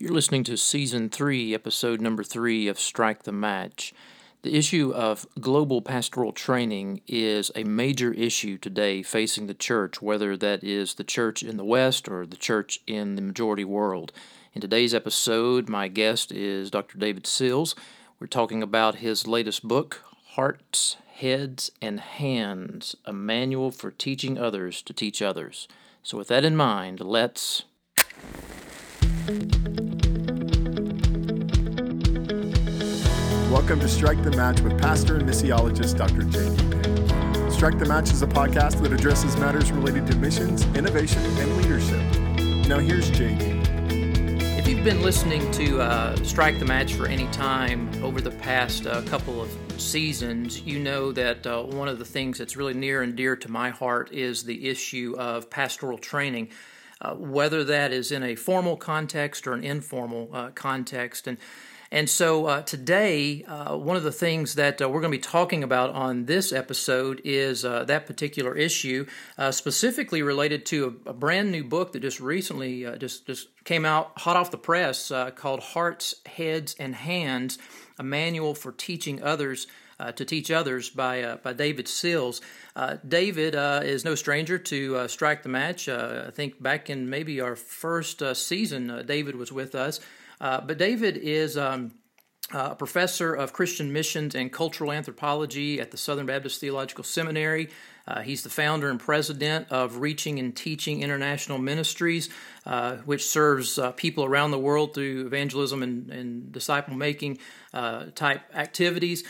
You're listening to Season 3, Episode Number 3 of Strike the Match. The issue of global pastoral training is a major issue today facing the church, whether that is the church in the West or the church in the majority world. In today's episode, my guest is Dr. David Sills. We're talking about his latest book, Hearts, Heads, and Hands, a manual for teaching others to teach others. So with that in mind, let's... Welcome to Strike the Match with pastor and missiologist Dr. J.D. Payne. Strike the Match is a podcast that addresses matters related to missions, innovation, and leadership. Now here's J.D. If you've been listening to Strike the Match for any time over the past couple of seasons, you know that one of the things that's really near and dear to my heart is the issue of pastoral training. Whether that is in a formal context or an informal context. And so today, one of the things that we're going to be talking about on this episode is that particular issue, specifically related to a brand new book that just recently just came out hot off the press called Hearts, Heads, and Hands, a manual for teaching others to teach others by David Sills. David is no stranger to Strike the Match. I think back in maybe our first season, David was with us. But David is a professor of Christian missions and cultural anthropology at the Southern Baptist Theological Seminary. He's the founder and president of Reaching and Teaching International Ministries, which serves people around the world through evangelism and disciple-making type activities.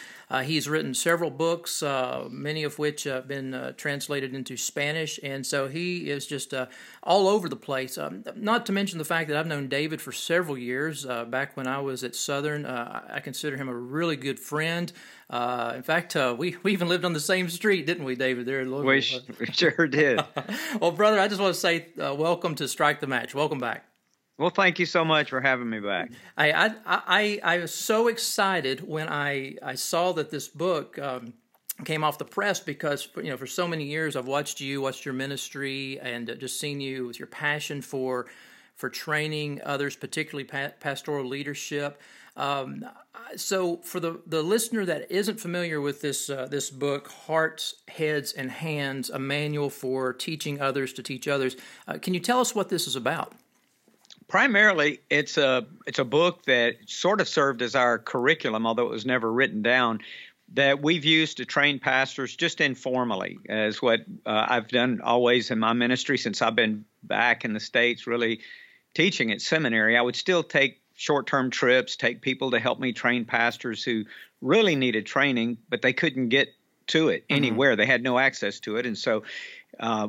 He's written several books, many of which have been translated into Spanish, and so he is just all over the place. Not to mention the fact that I've known David for several years. Back when I was at Southern, I consider him a really good friend. In fact, we even lived on the same street, didn't we, David? There, we sure did. Well, brother, I just want to say welcome to Strike the Match. Welcome back. Well, thank you so much for having me back. I was so excited when I saw that this book came off the press because for so many years I've watched your ministry, and just seen you with your passion for training others, particularly pastoral leadership. So for the listener that isn't familiar with this book, Hearts, Heads, and Hands, a manual for teaching others to teach others, can you tell us what this is about? Primarily, it's a book that sort of served as our curriculum, although it was never written down, that we've used to train pastors just informally, is what I've done always in my ministry since I've been back in the States really teaching at seminary. I would still take short-term trips, take people to help me train pastors who really needed training, but they couldn't get to it anywhere. Mm-hmm. They had no access to it. And so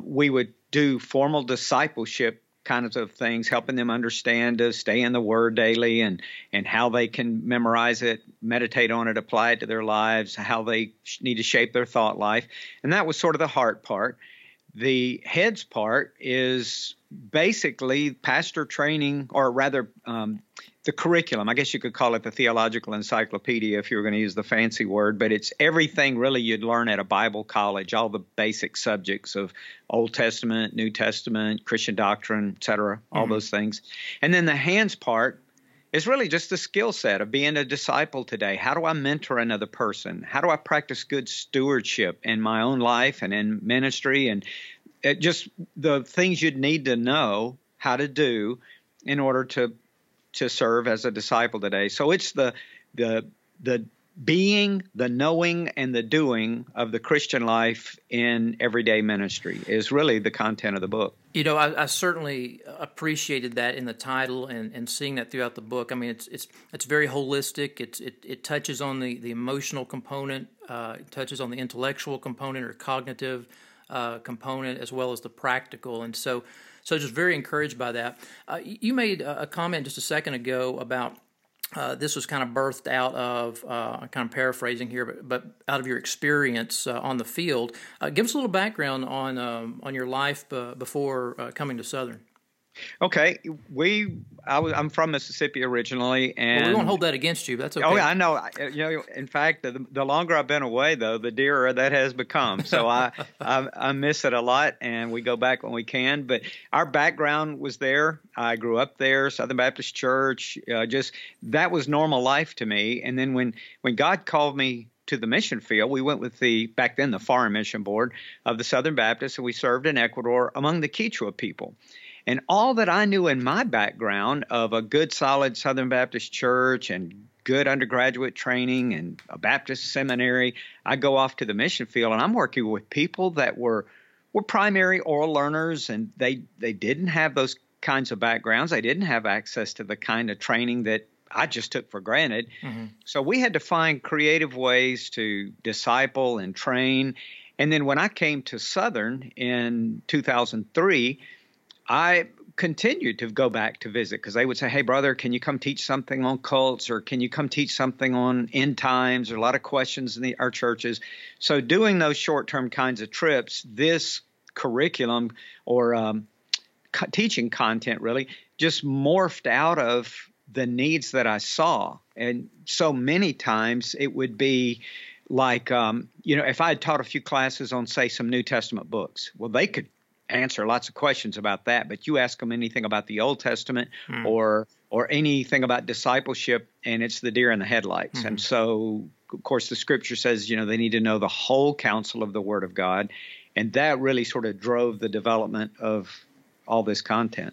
we would do formal discipleship kinds of things, helping them understand to stay in the Word daily and how they can memorize it, meditate on it, apply it to their lives, how they need to shape their thought life. And that was sort of the heart part. The heads part is basically pastor training, or rather the curriculum. I guess you could call it the theological encyclopedia if you were going to use the fancy word, but it's everything really you'd learn at a Bible college, all the basic subjects of Old Testament, New Testament, Christian doctrine, et cetera, all those things. And then the hands part is really just the skill set of being a disciple today. How do I mentor another person? How do I practice good stewardship in my own life and in ministry, and just the things you'd need to know how to do in order to serve as a disciple today. So it's the being, the knowing, and the doing of the Christian life in everyday ministry is really the content of the book. I certainly appreciated that in the title and seeing that throughout the book. I mean, it's very holistic. It touches on the emotional component, it touches on the intellectual component or cognitive component, as well as the practical, and so just very encouraged by that. You made a comment just a second ago about this was kind of birthed out of, I'm kind of paraphrasing here, but out of your experience on the field. Give us a little background on your life before coming to Southern. Okay, I'm from Mississippi originally, and well, we won't hold that against you. That's okay. Oh, yeah, I know. In fact, the longer I've been away, though, the dearer that has become. So I miss it a lot, and we go back when we can. But our background was there. I grew up there, Southern Baptist Church. Just that was normal life to me. And then when God called me to the mission field, we went with back then the Foreign Mission Board of the Southern Baptists, and we served in Ecuador among the Quechua people. And all that I knew in my background of a good, solid Southern Baptist church and good undergraduate training and a Baptist seminary, I go off to the mission field, and I'm working with people that were primary oral learners, and they didn't have those kinds of backgrounds. They didn't have access to the kind of training that I just took for granted. Mm-hmm. So we had to find creative ways to disciple and train. And then when I came to Southern in 2003, I continued to go back to visit because they would say, hey, brother, can you come teach something on cults, or can you come teach something on end times? There are a lot of questions in our churches. So doing those short-term kinds of trips, this curriculum or teaching content really just morphed out of the needs that I saw. And so many times it would be like, if I had taught a few classes on, say, some New Testament books, well, they could answer lots of questions about that, but you ask them anything about the Old Testament or anything about discipleship, and it's the deer in the headlights. Mm-hmm. And so, of course, the Scripture says, they need to know the whole counsel of the Word of God, and that really sort of drove the development of all this content.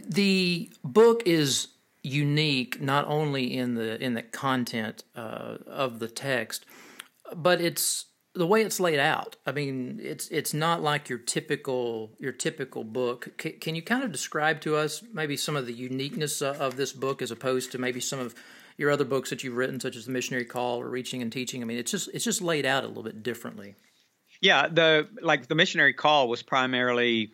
The book is unique not only in the content of the text, but it's the way it's laid out. I mean, it's not like your typical book. Can you kind of describe to us maybe some of the uniqueness of this book as opposed to maybe some of your other books that you've written, such as The Missionary Call or Reaching and Teaching? I mean, it's just laid out a little bit differently. Yeah, the Missionary Call was primarily,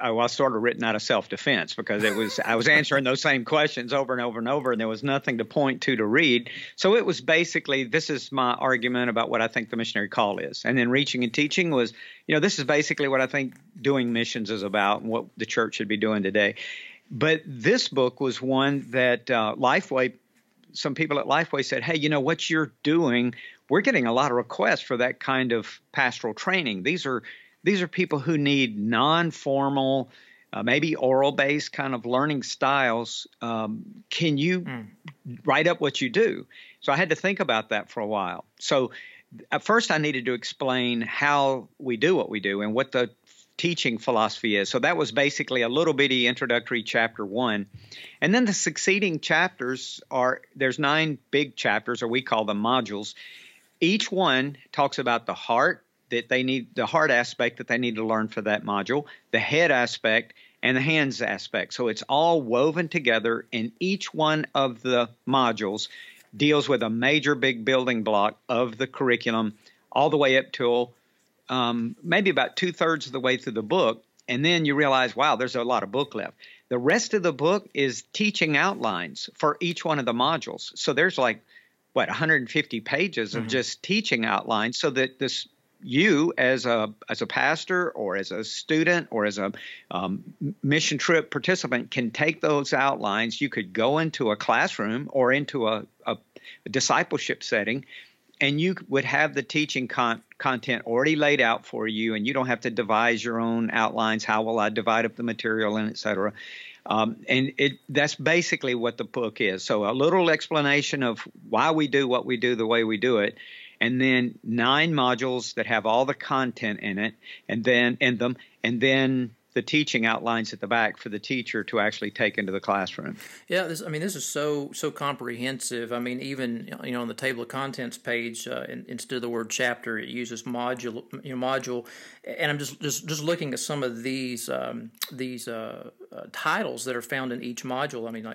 I sort of written out of self-defense because I was answering those same questions over and over and over, and there was nothing to point to read. So it was basically, this is my argument about what I think the missionary call is. And then Reaching and Teaching was, this is basically what I think doing missions is about and what the church should be doing today. But this book was one that Lifeway, some people at Lifeway said, hey, what you're doing, we're getting a lot of requests for that kind of pastoral training. These are people who need non-formal, maybe oral-based kind of learning styles. Can you write up what you do? So I had to think about that for a while. So at first I needed to explain how we do what we do and what the teaching philosophy is. So that was basically a little bitty introductory chapter 1. And then the succeeding chapters there's 9 big chapters, or we call them modules. Each one talks about the heart, that they need the heart aspect that they need to learn for that module, the head aspect, and the hands aspect. So it's all woven together, and each one of the modules deals with a major big building block of the curriculum all the way up till maybe about 2/3 of the way through the book. And then you realize, wow, there's a lot of book left. The rest of the book is teaching outlines for each one of the modules. So there's 150 pages of just teaching outlines so that this – you as a pastor or as a student or as a mission trip participant can take those outlines. You could go into a classroom or into a discipleship setting, and you would have the teaching content already laid out for you, and you don't have to devise your own outlines. How will I divide up the material, and et cetera. That's basically what the book is. So a little explanation of why we do what we do the way we do it, and then 9 modules that have all the content in it, and then in them, and then the teaching outlines at the back for the teacher to actually take into the classroom. Yeah, this is so comprehensive. I mean, even on the table of contents page, instead of the word chapter, it uses module. Module, and I'm just looking at some of these titles that are found in each module. I mean,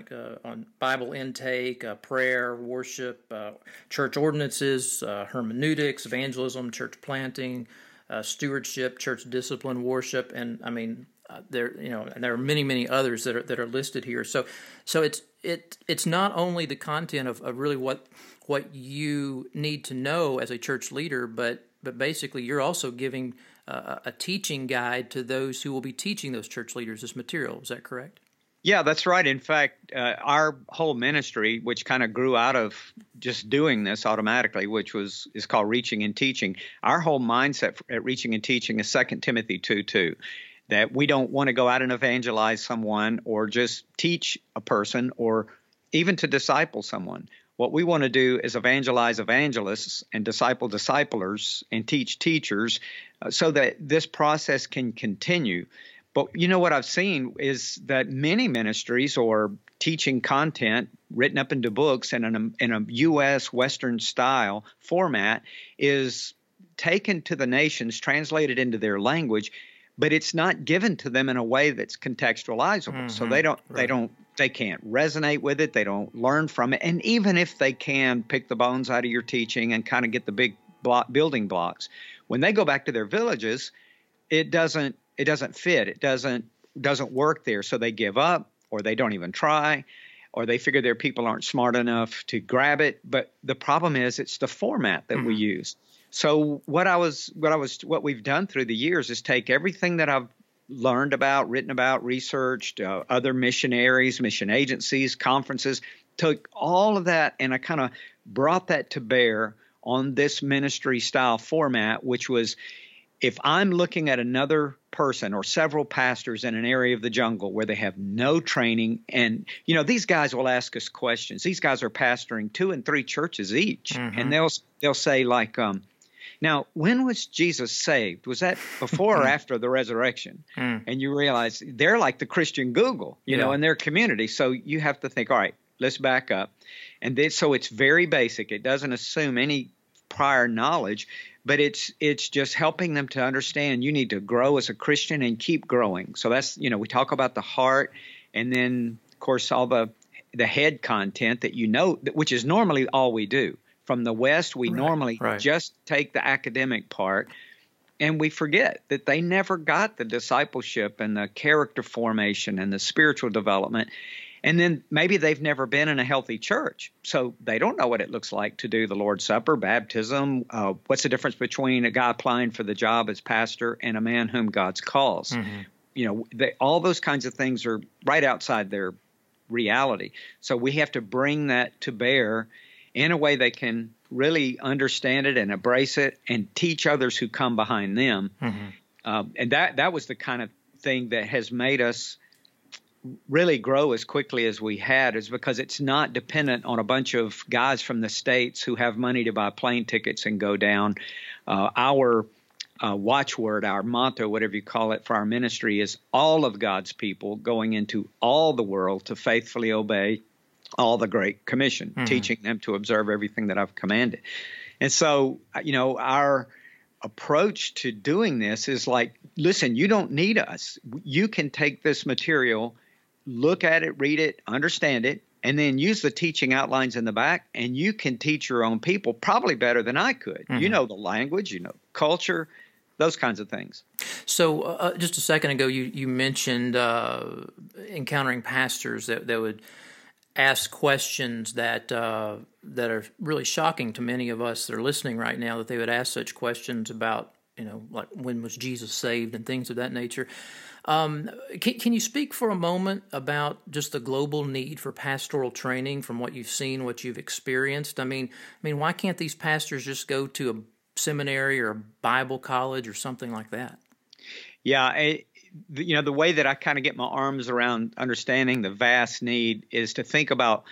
on Bible intake, prayer, worship, church ordinances, hermeneutics, evangelism, church planting, stewardship, church discipline, worship, and I mean, there are many, many others that are listed here. So it's not only the content of really what you need to know as a church leader, but basically you're also giving a teaching guide to those who will be teaching those church leaders this material. Is that correct? Yeah, that's right. In fact, our whole ministry, which kind of grew out of just doing this automatically, which is called Reaching and Teaching, our whole mindset at Reaching and Teaching is 2 Timothy 2:2, that we don't want to go out and evangelize someone or just teach a person or even to disciple someone. What we want to do is evangelize evangelists and disciple disciplers and teach teachers so that this process can continue. But you know what I've seen is that many ministries or teaching content written up into books and in a U.S. Western style format is taken to the nations, translated into their language, but it's not given to them in a way that's contextualizable. Mm-hmm. So they can't resonate with it. They don't learn from it. And even if they can pick the bones out of your teaching and kind of get the big building blocks, when they go back to their villages, it doesn't fit. It doesn't work there. So they give up, or they don't even try, or they figure their people aren't smart enough to grab it. But the problem is it's the format that we use. So what we've done through the years is take everything that I've learned about, written about, researched, other missionaries, mission agencies, conferences, took all of that, and I kind of brought that to bear on this ministry style format, which was, if I'm looking at another person or several pastors in an area of the jungle where they have no training, and, you know, these guys will ask us questions. These guys are pastoring 2 and 3 churches each, mm-hmm. and they'll say, like, now, when was Jesus saved? Was that before or after the resurrection? Mm. And you realize they're like the Christian Google, you know, in their community. So you have to think, all right, let's back up. And then, so it's very basic. It doesn't assume any prior knowledge, but it's just helping them to understand you need to grow as a Christian and keep growing. So that's, you know, we talk about the heart, and then of course all the head content that, you know, which is normally all we do. From the West, we normally just take the academic part, and we forget that they never got the discipleship and the character formation and the spiritual development. And then maybe they've never been in a healthy church, so they don't know what it looks like to do the Lord's Supper, baptism. What's the difference between a guy applying for the job as pastor and a man whom God calls? Mm-hmm. You know, all those kinds of things are right outside their reality. So we have to bring that to bear in a way they can really understand it and embrace it and teach others who come behind them. Mm-hmm. And that was the kind of thing that has made us really grow as quickly as we had, is because it's not dependent on a bunch of guys from the States who have money to buy plane tickets and go down. Our watchword, our motto, whatever you call it, for our ministry is all of God's people going into all the world to faithfully obey all the Great Commission, teaching them to observe everything that I've commanded. And so, you know, our approach to doing this is like, listen, you don't need us. You can take this material, look at it, read it, understand it, and then use the teaching outlines in the back, and you can teach your own people probably better than I could. Mm-hmm. You know the language, you know culture, those kinds of things. So just a second ago, you mentioned encountering pastors that would ask questions that are really shocking to many of us that are listening right now, that they would ask such questions about, you know, like when was Jesus saved and things of that nature. Can you speak for a moment about just the global need for pastoral training from what you've seen, what you've experienced? I mean, why can't these pastors just go to a seminary or a Bible college or something like that? Yeah, you know, the way that I kind of get my arms around understanding the vast need is to think about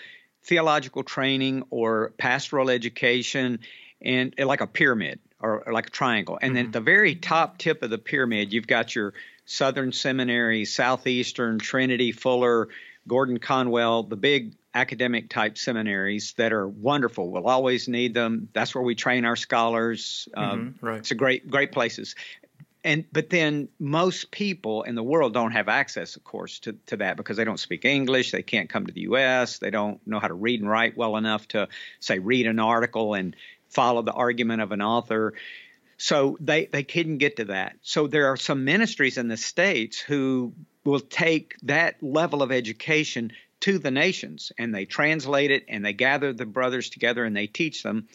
theological training or pastoral education and like a pyramid or like a triangle. And then at the very top tip of the pyramid, you've got your Southern Seminary, Southeastern, Trinity, Fuller, Gordon-Conwell, the big academic-type seminaries that are wonderful. We'll always need them. That's where we train our scholars. It's a great places. But then most people in the world don't have access, of course, to that, because they don't speak English. They can't come to the U.S. They don't know how to read and write well enough to, say, read an article and follow the argument of an author. So they couldn't get to that. So there are some ministries in the States who will take that level of education to the nations, and they translate it, and they gather the brothers together, and they teach them.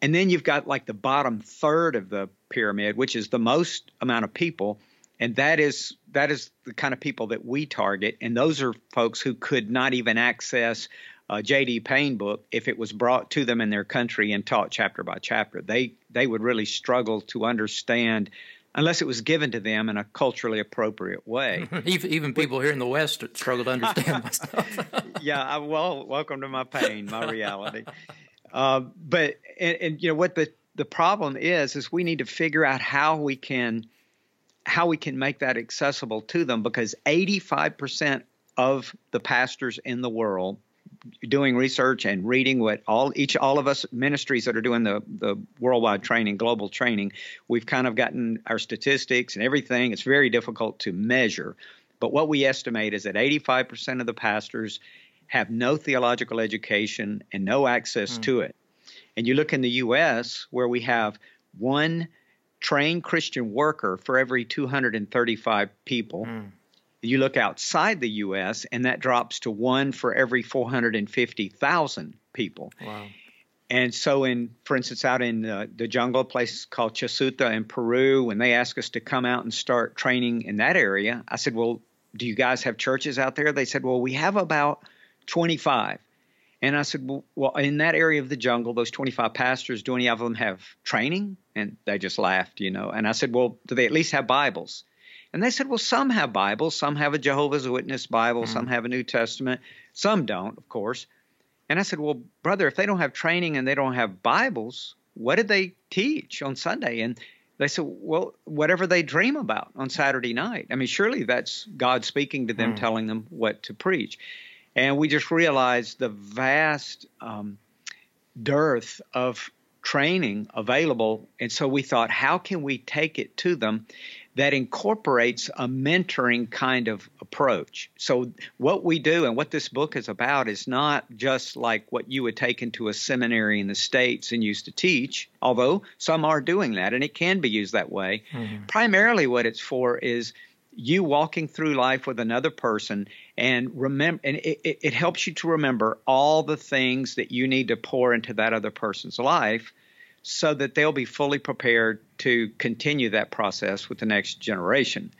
And then you've got like the bottom third of the pyramid, which is the most amount of people. And that is the kind of people that we target. And those are folks who could not even access a J.D. Payne book if it was brought to them in their country and taught chapter by chapter. They would really struggle to understand unless it was given to them in a culturally appropriate way. Even people here in the West struggle to understand my stuff. Yeah, well, welcome to my pain, my reality. But you know what the problem is we need to figure out how we can make that accessible to them, because 85% of the pastors in the world doing research and reading what all of us ministries that are doing the worldwide training, global training, we've kind of gotten our statistics and everything. It's very difficult to measure. But what we estimate is that 85% of the pastors have no theological education and no access to it. And you look in the U.S. where we have one trained Christian worker for every 235 people. You look outside the U.S. and that drops to one for every 450,000 people. Wow. And so for instance, out in the jungle, a place called Chisuta in Peru, when they asked us to come out and start training in that area, I said, well, do you guys have churches out there? They said, well, we have about 25. And I said, well, in that area of the jungle, those 25 pastors, do any of them have training? And they just laughed, you know. And I said, well, do they at least have Bibles? And they said, well, some have Bibles, some have a Jehovah's Witness Bible, some have a New Testament, some don't, of course. And I said, well, brother, if they don't have training and they don't have Bibles, what did they teach on Sunday? And they said, well, whatever they dream about on Saturday night. I mean, surely that's God speaking to them, telling them what to preach. And we just realized the vast dearth of training available. And so we thought, how can we take it to them that incorporates a mentoring kind of approach? So what we do and what this book is about is not just like what you would take into a seminary in the States and used to teach, although some are doing that and it can be used that way. Primarily what it's for is you walking through life with another person, and remember, and it helps you to remember all the things that you need to pour into that other person's life so that they'll be fully prepared to continue that process with the next generation.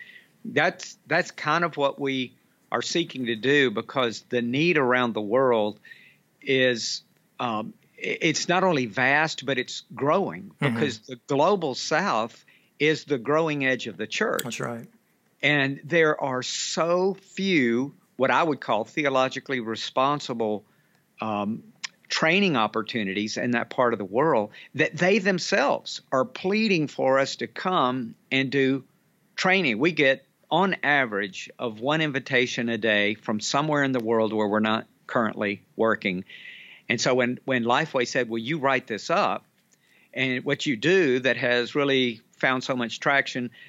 That's kind of what we are seeking to do, because the need around the world is it's not only vast, but it's growing, because the global South is the growing edge of the church. That's right. And there are so few what I would call theologically responsible training opportunities in that part of the world that they themselves are pleading for us to come and do training. We get on average of one invitation a day from somewhere in the world where we're not currently working. And so when Lifeway said, well, you write this up, and what you do that has really found so much traction –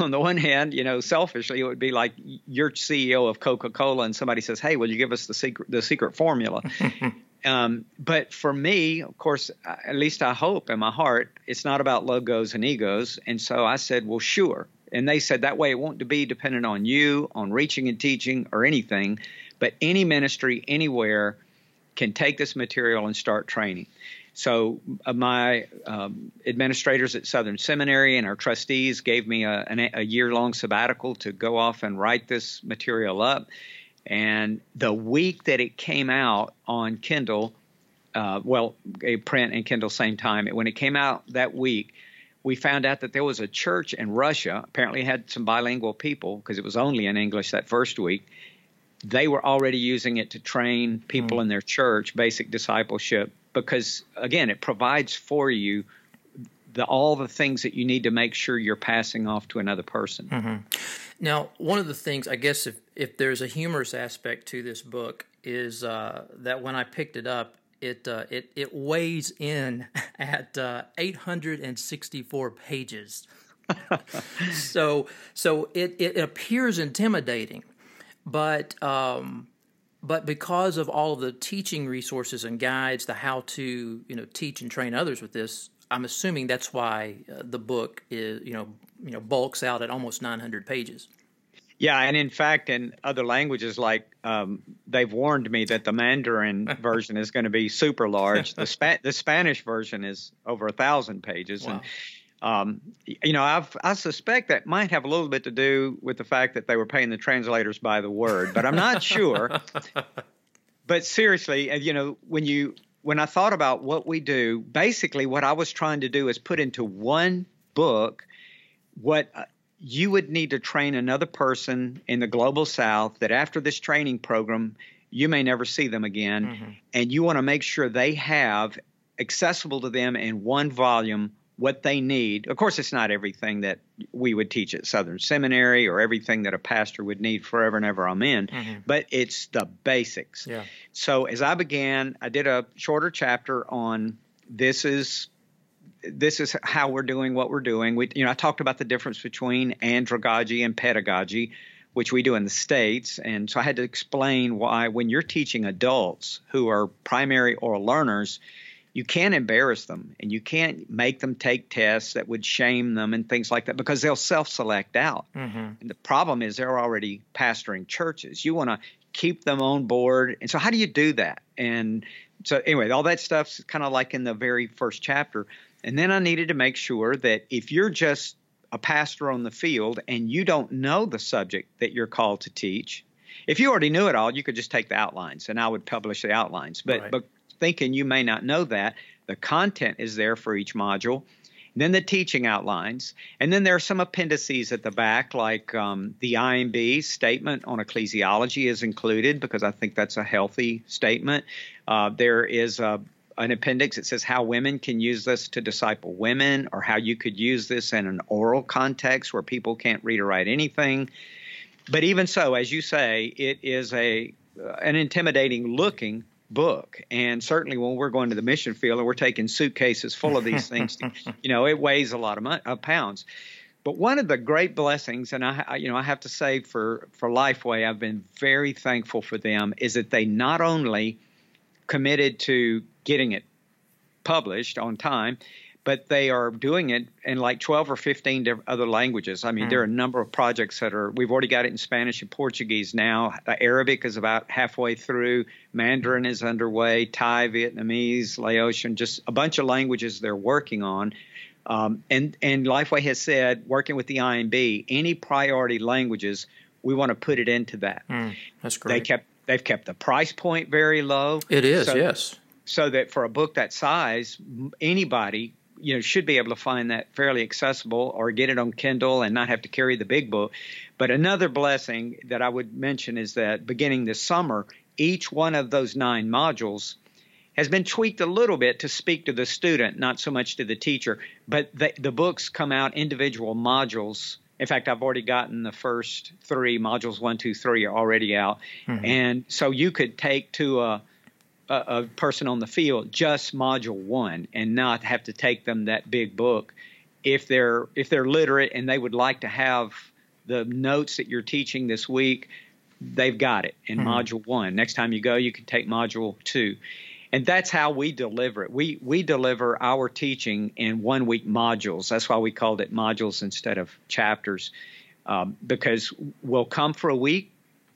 on the one hand, you know, selfishly, it would be like you're CEO of Coca-Cola and somebody says, hey, will you give us the secret formula? But for me, of course, at least I hope in my heart, it's not about logos and egos. And so I said, well, sure. And they said that way it won't be dependent on you, on reaching and teaching or anything, but any ministry anywhere can take this material and start training. So my administrators at Southern Seminary and our trustees gave me a year-long sabbatical to go off and write this material up. And the week that it came out on Kindle, print and Kindle same time, when it came out that week, we found out that there was a church in Russia, apparently had some bilingual people because it was only in English that first week. They were already using it to train people in their church, basic discipleship. Because, again, it provides for you all the things that you need to make sure you're passing off to another person. Now, one of the things, I guess, if there's a humorous aspect to this book, is that when I picked it up, it weighs in at 864 pages. So it appears intimidating, But because of all of the teaching resources and guides, the how to teach and train others with this, I'm assuming that's why the book is bulks out at almost 900 pages. Yeah, and in fact, in other languages, like they've warned me that the Mandarin version is going to be super large. The Spanish version is over 1,000 pages. Wow. And, you know, I suspect that might have a little bit to do with the fact that they were paying the translators by the word, but I'm not sure. But seriously, you know, when I thought about what we do, basically what I was trying to do is put into one book what you would need to train another person in the Global South that after this training program, you may never see them again. Mm-hmm. And you want to make sure they have accessible to them in one volume what they need. Of course, it's not everything that we would teach at Southern Seminary or everything that a pastor would need forever and ever, amen, mm-hmm. but it's the basics. Yeah. So as I began, I did a shorter chapter on this is how we're doing what we're doing. I talked about the difference between andragogy and pedagogy, which we do in the States. And so I had to explain why when you're teaching adults who are primary oral learners, you can't embarrass them and you can't make them take tests that would shame them and things like that because they'll self-select out. Mm-hmm. And the problem is they're already pastoring churches. You want to keep them on board. And so how do you do that? And so anyway, all that stuff's kind of like in the very first chapter. And then I needed to make sure that if you're just a pastor on the field and you don't know the subject that you're called to teach, if you already knew it all, you could just take the outlines and I would publish the outlines. But thinking you may not know that, the content is there for each module, and then the teaching outlines. And then there are some appendices at the back, like the IMB statement on ecclesiology is included because I think that's a healthy statement. There is an appendix that says how women can use this to disciple women or how you could use this in an oral context where people can't read or write anything. But even so, as you say, it is an intimidating looking book. And certainly when we're going to the mission field and we're taking suitcases full of these things, it weighs a lot of pounds. But one of the great blessings, and I have to say for Lifeway, I've been very thankful for them, is that they not only committed to getting it published on time, but they are doing it in like 12 or 15 other languages. I mean, There are a number of projects we've already got it in Spanish and Portuguese now. Arabic is about halfway through. Mandarin is underway. Thai, Vietnamese, Laotian, just a bunch of languages they're working on. And Lifeway has said, working with the IMB, any priority languages, we want to put it into that. That's great. They've kept the price point very low. It is, yes. So that for a book that size, anybody should be able to find that fairly accessible or get it on Kindle and not have to carry the big book. But another blessing that I would mention is that beginning this summer, each one of those 9 modules has been tweaked a little bit to speak to the student, not so much to the teacher. But the books come out individual modules. In fact, I've already gotten the first 3 modules, 1, 2, 3 are already out. Mm-hmm. And so you could take to a person on the field just module 1 and not have to take them that big book. If they're literate and they would like to have the notes that you're teaching this week, they've got it in module 1. Next time you go, you can take module 2. And that's how we deliver it. We deliver our teaching in 1-week modules. That's why we called it modules instead of chapters, because we'll come for a week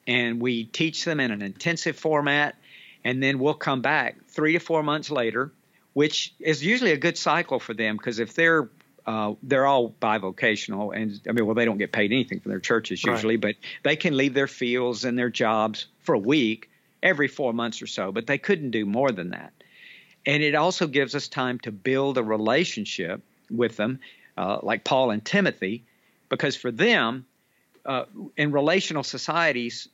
and we teach them in an intensive format, and then we'll come back 3 to 4 months later, which is usually a good cycle for them because if they're all bivocational, and they don't get paid anything from their churches usually, right. But they can leave their fields and their jobs for a week every 4 months or so, but they couldn't do more than that. And it also gives us time to build a relationship with them, like Paul and Timothy, because for them, in relational societies,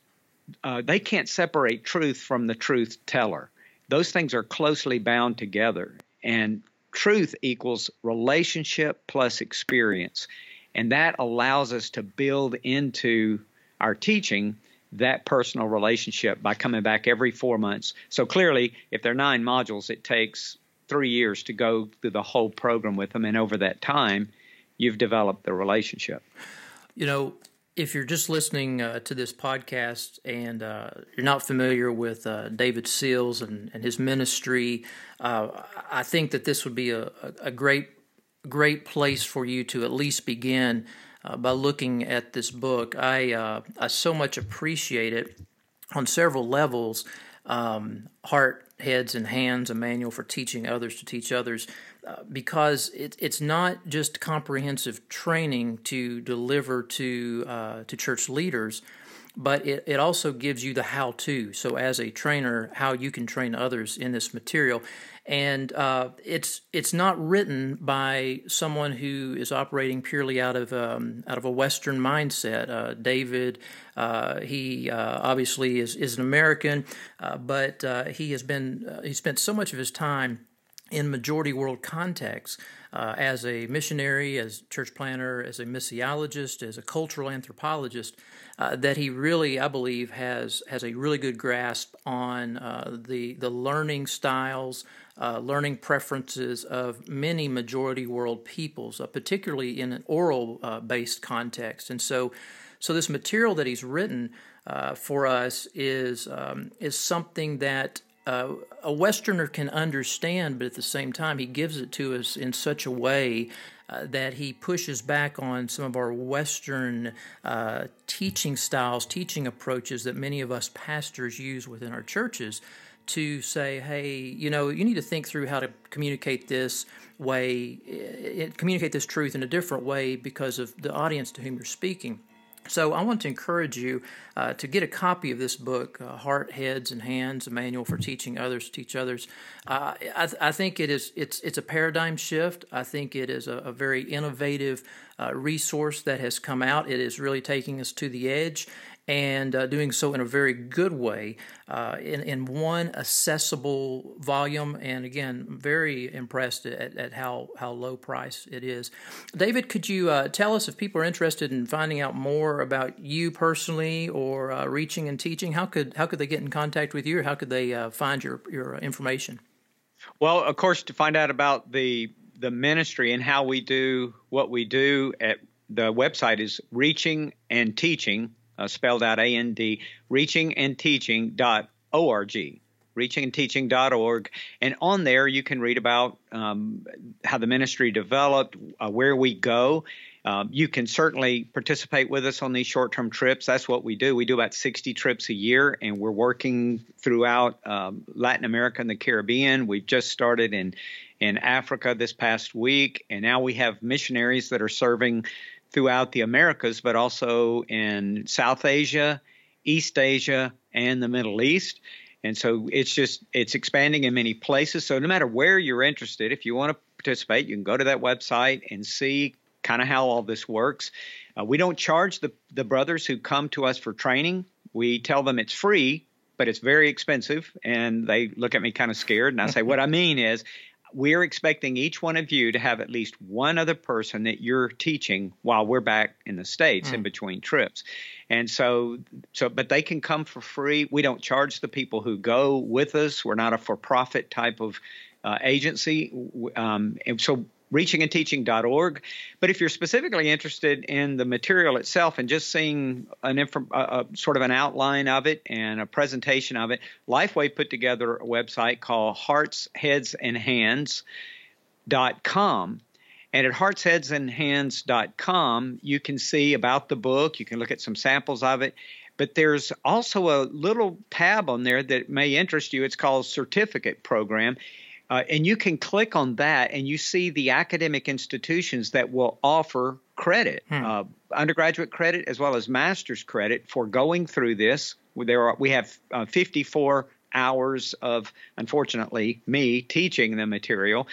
they can't separate truth from the truth teller. Those things are closely bound together, and truth equals relationship plus experience. And that allows us to build into our teaching that personal relationship by coming back every 4 months. So clearly, if there are 9 modules, it takes 3 years to go through the whole program with them. And over that time, you've developed the relationship. If you're just listening to this podcast and you're not familiar with David Sills and his ministry, I think that this would be a great place for you to at least begin by looking at this book. I so much appreciate it on several levels. Hearts, Heads, and Hands, a manual for teaching others to teach others, because it's not just comprehensive training to deliver to church leaders, but it also gives you the how-to. So as a trainer, how you can train others in this material. And it's not written by someone who is operating purely out of a Western mindset. David, he obviously is an American, but he spent so much of his time in majority world contexts as a missionary, as church planner, as a missiologist, as a cultural anthropologist, that he really, I believe, has a really good grasp on the learning styles, learning preferences of many majority world peoples, particularly in an oral-based context. And so this material that he's written for us is something that a Westerner can understand, but at the same time, he gives it to us in such a way that he pushes back on some of our Western teaching styles, teaching approaches that many of us pastors use within our churches, to say, hey, you need to think through how to communicate this truth in a different way because of the audience to whom you're speaking. So I want to encourage you to get a copy of this book, Heart, Heads, and Hands, a manual for teaching others to teach others. I think it's a paradigm shift. I think it is a very innovative resource that has come out. It is really taking us to the edge, and doing so in a very good way, in one accessible volume, and again, very impressed at how low price it is. David, could you tell us, if people are interested in finding out more about you personally or Reaching and Teaching, how could they get in contact with you, or how could they find your information? Well, of course, to find out about the ministry and how we do what we do, at the website is Reaching and Teaching. Spelled out A-N-D, reachingandteaching.org, reachingandteaching.org. And on there, you can read about how the ministry developed, where we go. You can certainly participate with us on these short-term trips. That's what we do. We do about 60 trips a year, and we're working throughout Latin America and the Caribbean. We've just started in Africa this past week, and now we have missionaries that are serving throughout the Americas, but also in South Asia, East Asia, and the Middle East. And so it's expanding in many places. So no matter where you're interested, if you want to participate, you can go to that website and see kind of how all this works. We don't charge the brothers who come to us for training. We tell them it's free, but it's very expensive. And they look at me kind of scared. And I say, what I mean is, we're expecting each one of you to have at least one other person that you're teaching while we're back in the States in between trips. And so, but they can come for free. We don't charge the people who go with us. We're not a for-profit type of agency. And so reachingandteaching.org. But if you're specifically interested in the material itself and just seeing sort of an outline of it and a presentation of it, Lifeway put together a website called heartsheadsandhands.com. And at heartsheadsandhands.com, you can see about the book. You can look at some samples of it. But there's also a little tab on there that may interest you. It's called Certificate Program. And you can click on that, and you see the academic institutions that will offer credit, undergraduate credit as well as master's credit for going through this. We have 54 hours of, unfortunately, me teaching the material.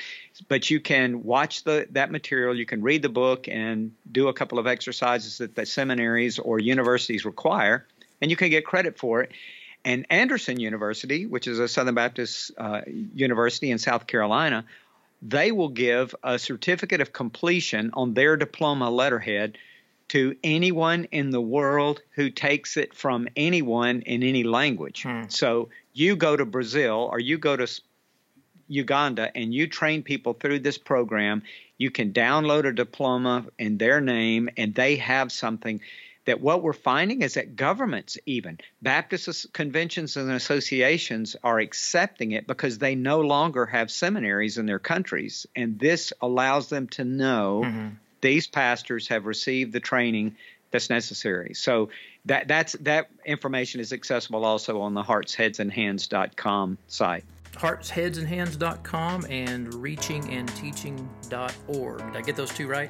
But you can watch that material, you can read the book, and do a couple of exercises that the seminaries or universities require, and you can get credit for it. And Anderson University, which is a Southern Baptist university in South Carolina, they will give a certificate of completion on their diploma letterhead to anyone in the world who takes it from anyone in any language. So you go to Brazil or you go to Uganda and you train people through this program, you can download a diploma in their name and they have something. That what we're finding is that governments even, Baptist conventions and associations are accepting it because they no longer have seminaries in their countries. And this allows them to know these pastors have received the training that's necessary. So that information is accessible also on the heartsheadsandhands.com site. heartsheadsandhands.com and reachingandteaching.org. Did I get those two right?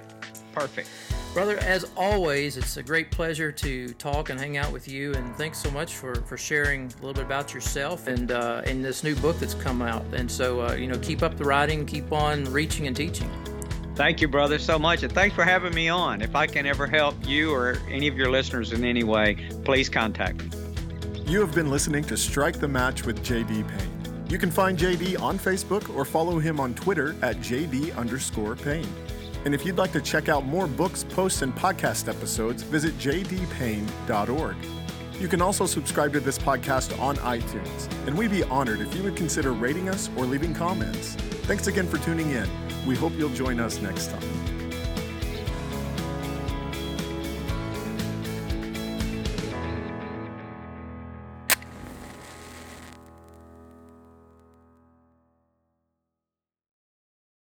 Perfect. Brother, as always, it's a great pleasure to talk and hang out with you, and thanks so much for sharing a little bit about yourself and this new book that's come out. And so, keep up the writing, keep on reaching and teaching. Thank you, brother, so much, and thanks for having me on. If I can ever help you or any of your listeners in any way, please contact me. You have been listening to Strike the Match with J.D. Payne. You can find J.D. on Facebook or follow him on Twitter at @JD_Payne. And if you'd like to check out more books, posts, and podcast episodes, visit jdpayne.org. You can also subscribe to this podcast on iTunes, and we'd be honored if you would consider rating us or leaving comments. Thanks again for tuning in. We hope you'll join us next time.